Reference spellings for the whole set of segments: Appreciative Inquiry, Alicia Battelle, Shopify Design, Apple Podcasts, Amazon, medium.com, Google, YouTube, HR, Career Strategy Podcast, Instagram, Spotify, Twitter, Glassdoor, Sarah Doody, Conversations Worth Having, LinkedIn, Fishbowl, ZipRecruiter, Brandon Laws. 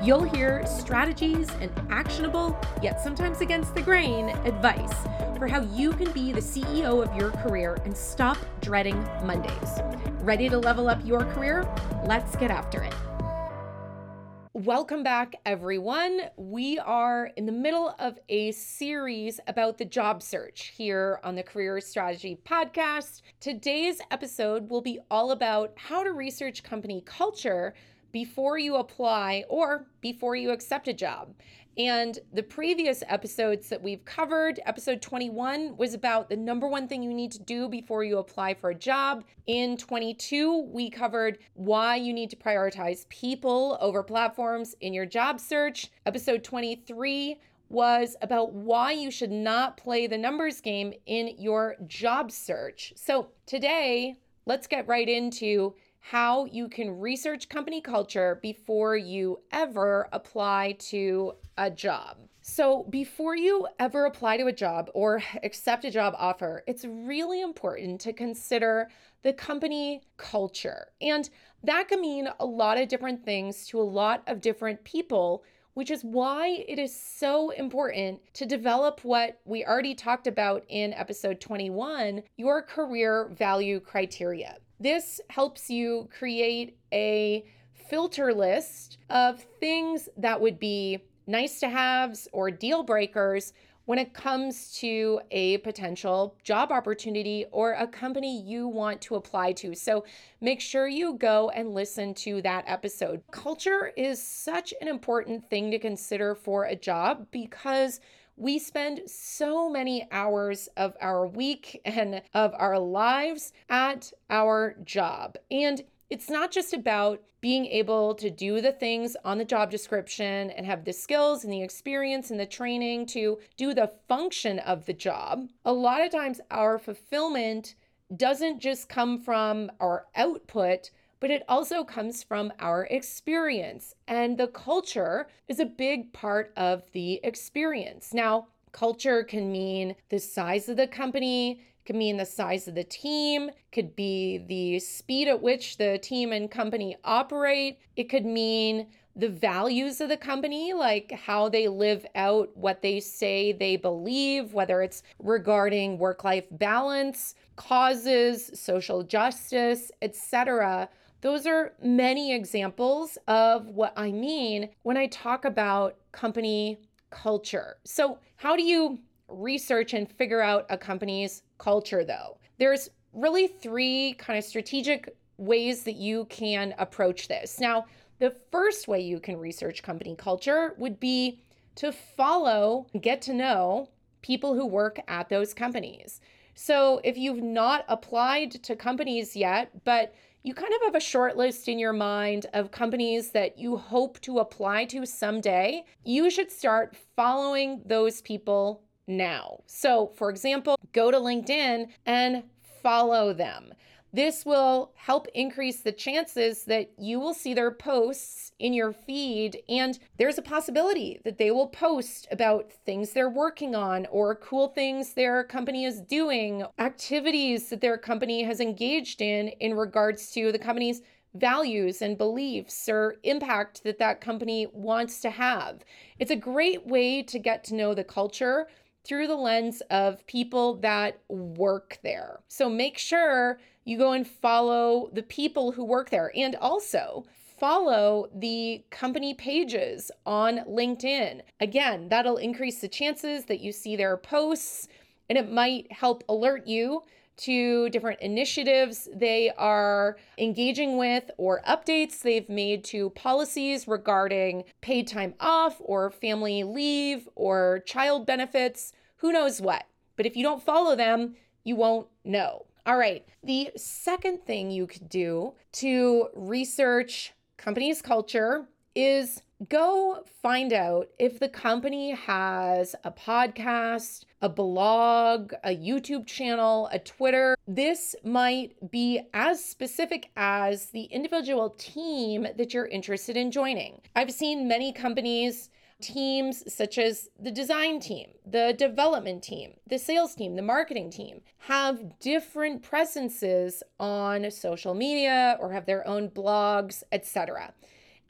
You'll hear strategies and actionable, yet sometimes against the grain, advice for how you can be the CEO of your career and stop dreading Mondays. Ready to level up your career? Let's get after it. Welcome back, everyone. We are in the middle of a series about the job search here on the Career Strategy Podcast. Today's episode will be all about how to research company culture before you apply or before you accept a job. And the previous episodes that we've covered, episode 21 was about the number one thing you need to do before you apply for a job. In 22, we covered why you need to prioritize people over platforms in your job search. Episode 23 was about why you should not play the numbers game in your job search. So today, let's get right into how you can research company culture before you ever apply to a job. So before you ever apply to a job or accept a job offer, it's really important to consider the company culture. And that can mean a lot of different things to a lot of different people, which is why it is so important to develop what we already talked about in episode 21, your career value criteria. This helps you create a filter list of things that would be nice to haves or deal breakers when it comes to a potential job opportunity or a company you want to apply to. So make sure you go and listen to that episode. Culture is such an important thing to consider for a job because we spend so many hours of our week and of our lives at our job. And it's not just about being able to do the things on the job description and have the skills and the experience and the training to do the function of the job. A lot of times our fulfillment doesn't just come from our output, but it also comes from our experience, and the culture is a big part of the experience. Now, culture can mean the size of the company, could mean the size of the team, could be the speed at which the team and company operate. It could mean the values of the company, like how they live out what they say they believe, whether it's regarding work-life balance, causes, social justice, etc. Those are many examples of what I mean when I talk about company culture. So how do you research and figure out a company's culture though? There's really three kind of strategic ways that you can approach this. Now, the first way you can research company culture would be to follow, get to know people who work at those companies. So if you've not applied to companies yet, but you kind of have a short list in your mind of companies that you hope to apply to someday, you should start following those people now. So for example, go to LinkedIn and follow them. This will help increase the chances that you will see their posts in your feed, and there's a possibility that they will post about things they're working on or cool things their company is doing, activities that their company has engaged in regards to the company's values and beliefs or impact that that company wants to have. It's a great way to get to know the culture through the lens of people that work there. So make sure you go and follow the people who work there, and also follow the company pages on LinkedIn. Again, that'll increase the chances that you see their posts, and it might help alert you to different initiatives they are engaging with or updates they've made to policies regarding paid time off or family leave or child benefits, who knows what. But if you don't follow them, you won't know. All right, the second thing you could do to research companies' culture is Go find out if the company has a podcast, a blog, a YouTube channel, a Twitter. This might be as specific as the individual team that you're interested in joining. I've seen many companies, teams such as the design team, the development team, the sales team, the marketing team, have different presences on social media or have their own blogs, etc.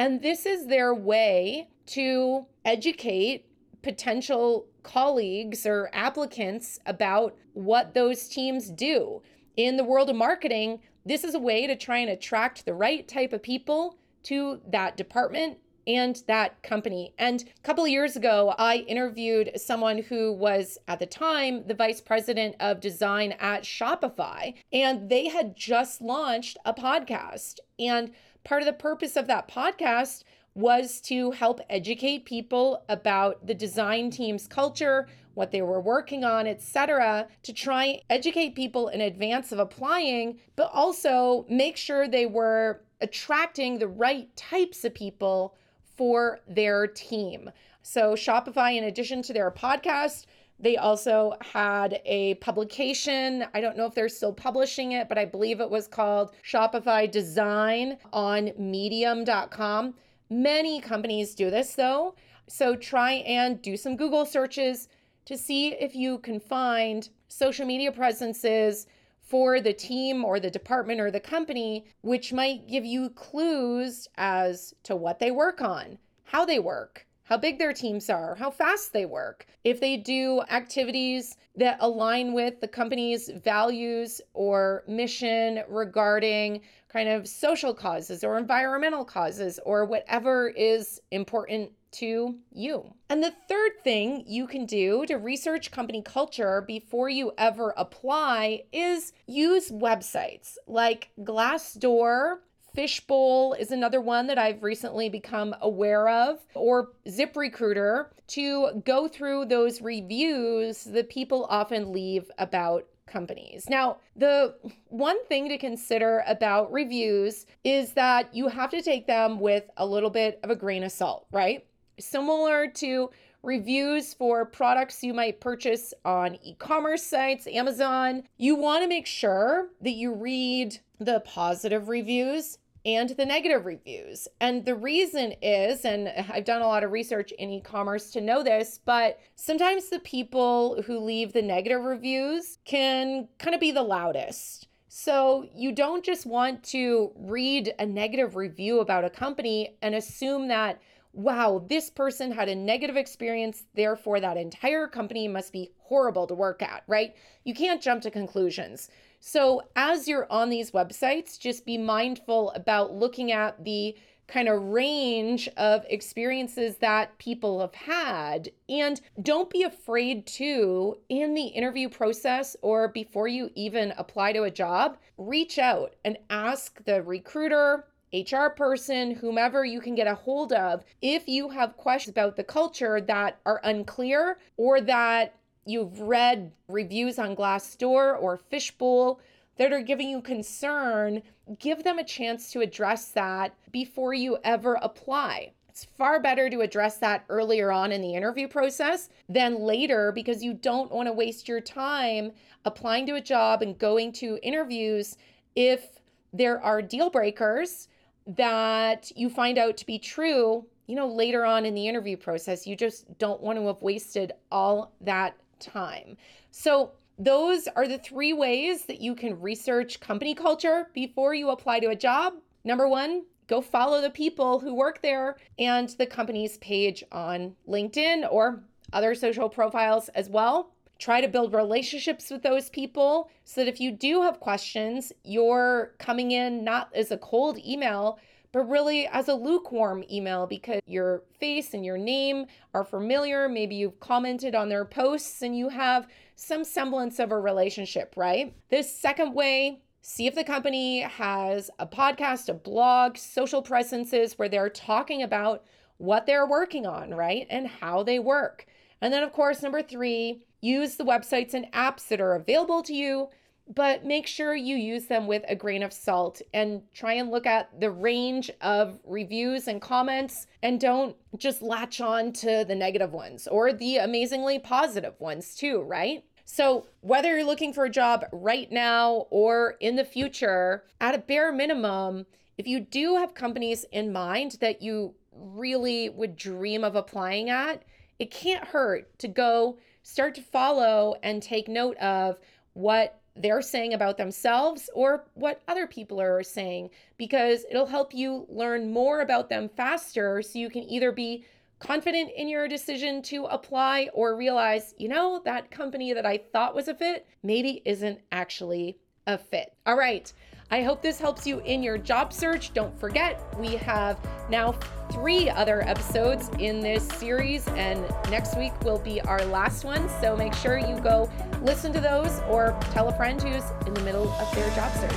And this is their way to educate potential colleagues or applicants about what those teams do. In the world of marketing, this is a way to try and attract the right type of people to that department and that company. And a couple of years ago, I interviewed someone who was, at the time, the vice president of design at Shopify, and they had just launched a podcast. And part of the purpose of that podcast was to help educate people about the design team's culture, what they were working on, etc., to try and educate people in advance of applying, but also make sure they were attracting the right types of people for their team. So Shopify, in addition to their podcast, they also had a publication. I don't know if they're still publishing it, but I believe it was called Shopify Design on medium.com. Many companies do this though. So try and do some Google searches to see if you can find social media presences for the team or the department or the company, which might give you clues as to what they work on, how they work, how big their teams are, how fast they work, if they do activities that align with the company's values or mission regarding kind of social causes or environmental causes or whatever is important to you. And the third thing you can do to research company culture before you ever apply is use websites like Glassdoor. Fishbowl is another one that I've recently become aware of, or ZipRecruiter, to go through those reviews that people often leave about companies. Now, the one thing to consider about reviews is that you have to take them with a little bit of a grain of salt, right? Similar to reviews for products you might purchase on e-commerce sites, Amazon, you want to make sure that you read the positive reviews and the negative reviews. And the reason is, and I've done a lot of research in e-commerce to know this, but sometimes the people who leave the negative reviews can kind of be the loudest. So you don't just want to read a negative review about a company and assume that, wow, this person had a negative experience, therefore that entire company must be horrible to work at, right? You can't jump to conclusions. So as you're on these websites, just be mindful about looking at the kind of range of experiences that people have had. And don't be afraid to, in the interview process or before you even apply to a job, reach out and ask the recruiter, HR person, whomever you can get a hold of, if you have questions about the culture that are unclear or that you've read reviews on Glassdoor or Fishbowl that are giving you concern, give them a chance to address that before you ever apply. It's far better to address that earlier on in the interview process than later, because you don't want to waste your time applying to a job and going to interviews if there are deal breakers that you find out to be true, you know, later on in the interview process. You just don't want to have wasted all that time. So those are the three ways that you can research company culture before you apply to a job. Number one, go follow the people who work there and the company's page on LinkedIn or other social profiles as well. Try to build relationships with those people so that if you do have questions, you're coming in not as a cold email, but really as a lukewarm email, because your face and your name are familiar. Maybe you've commented on their posts and you have some semblance of a relationship, right? This second way, see if the company has a podcast, a blog, social presences where they're talking about what they're working on, right? And how they work. And then, of course, number three, use the websites and apps that are available to you but make sure you use them with a grain of salt and try and look at the range of reviews and comments, and don't just latch on to the negative ones or the amazingly positive ones too, right? So whether you're looking for a job right now or in the future, at a bare minimum, if you do have companies in mind that you really would dream of applying at, it can't hurt to go start to follow and take note of what they're saying about themselves or what other people are saying, because it'll help you learn more about them faster, so you can either be confident in your decision to apply or realize, you know, that company that I thought was a fit maybe isn't actually a fit. All right. I hope this helps you in your job search. Don't forget, we have now 3 other episodes in this series, and next week will be our last one. So make sure you go listen to those or tell a friend who's in the middle of their job search.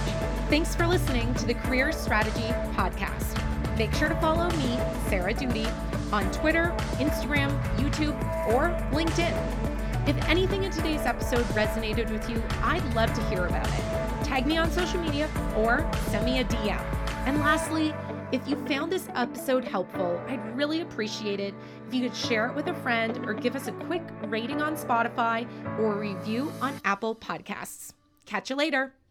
Thanks for listening to the Career Strategy Podcast. Make sure to follow me, Sarah Doody, on Twitter, Instagram, YouTube, or LinkedIn. If anything in today's episode resonated with you, I'd love to hear about it. Tag me on social media or send me a DM. And lastly, if you found this episode helpful, I'd really appreciate it if you could share it with a friend or give us a quick rating on Spotify or a review on Apple Podcasts. Catch you later.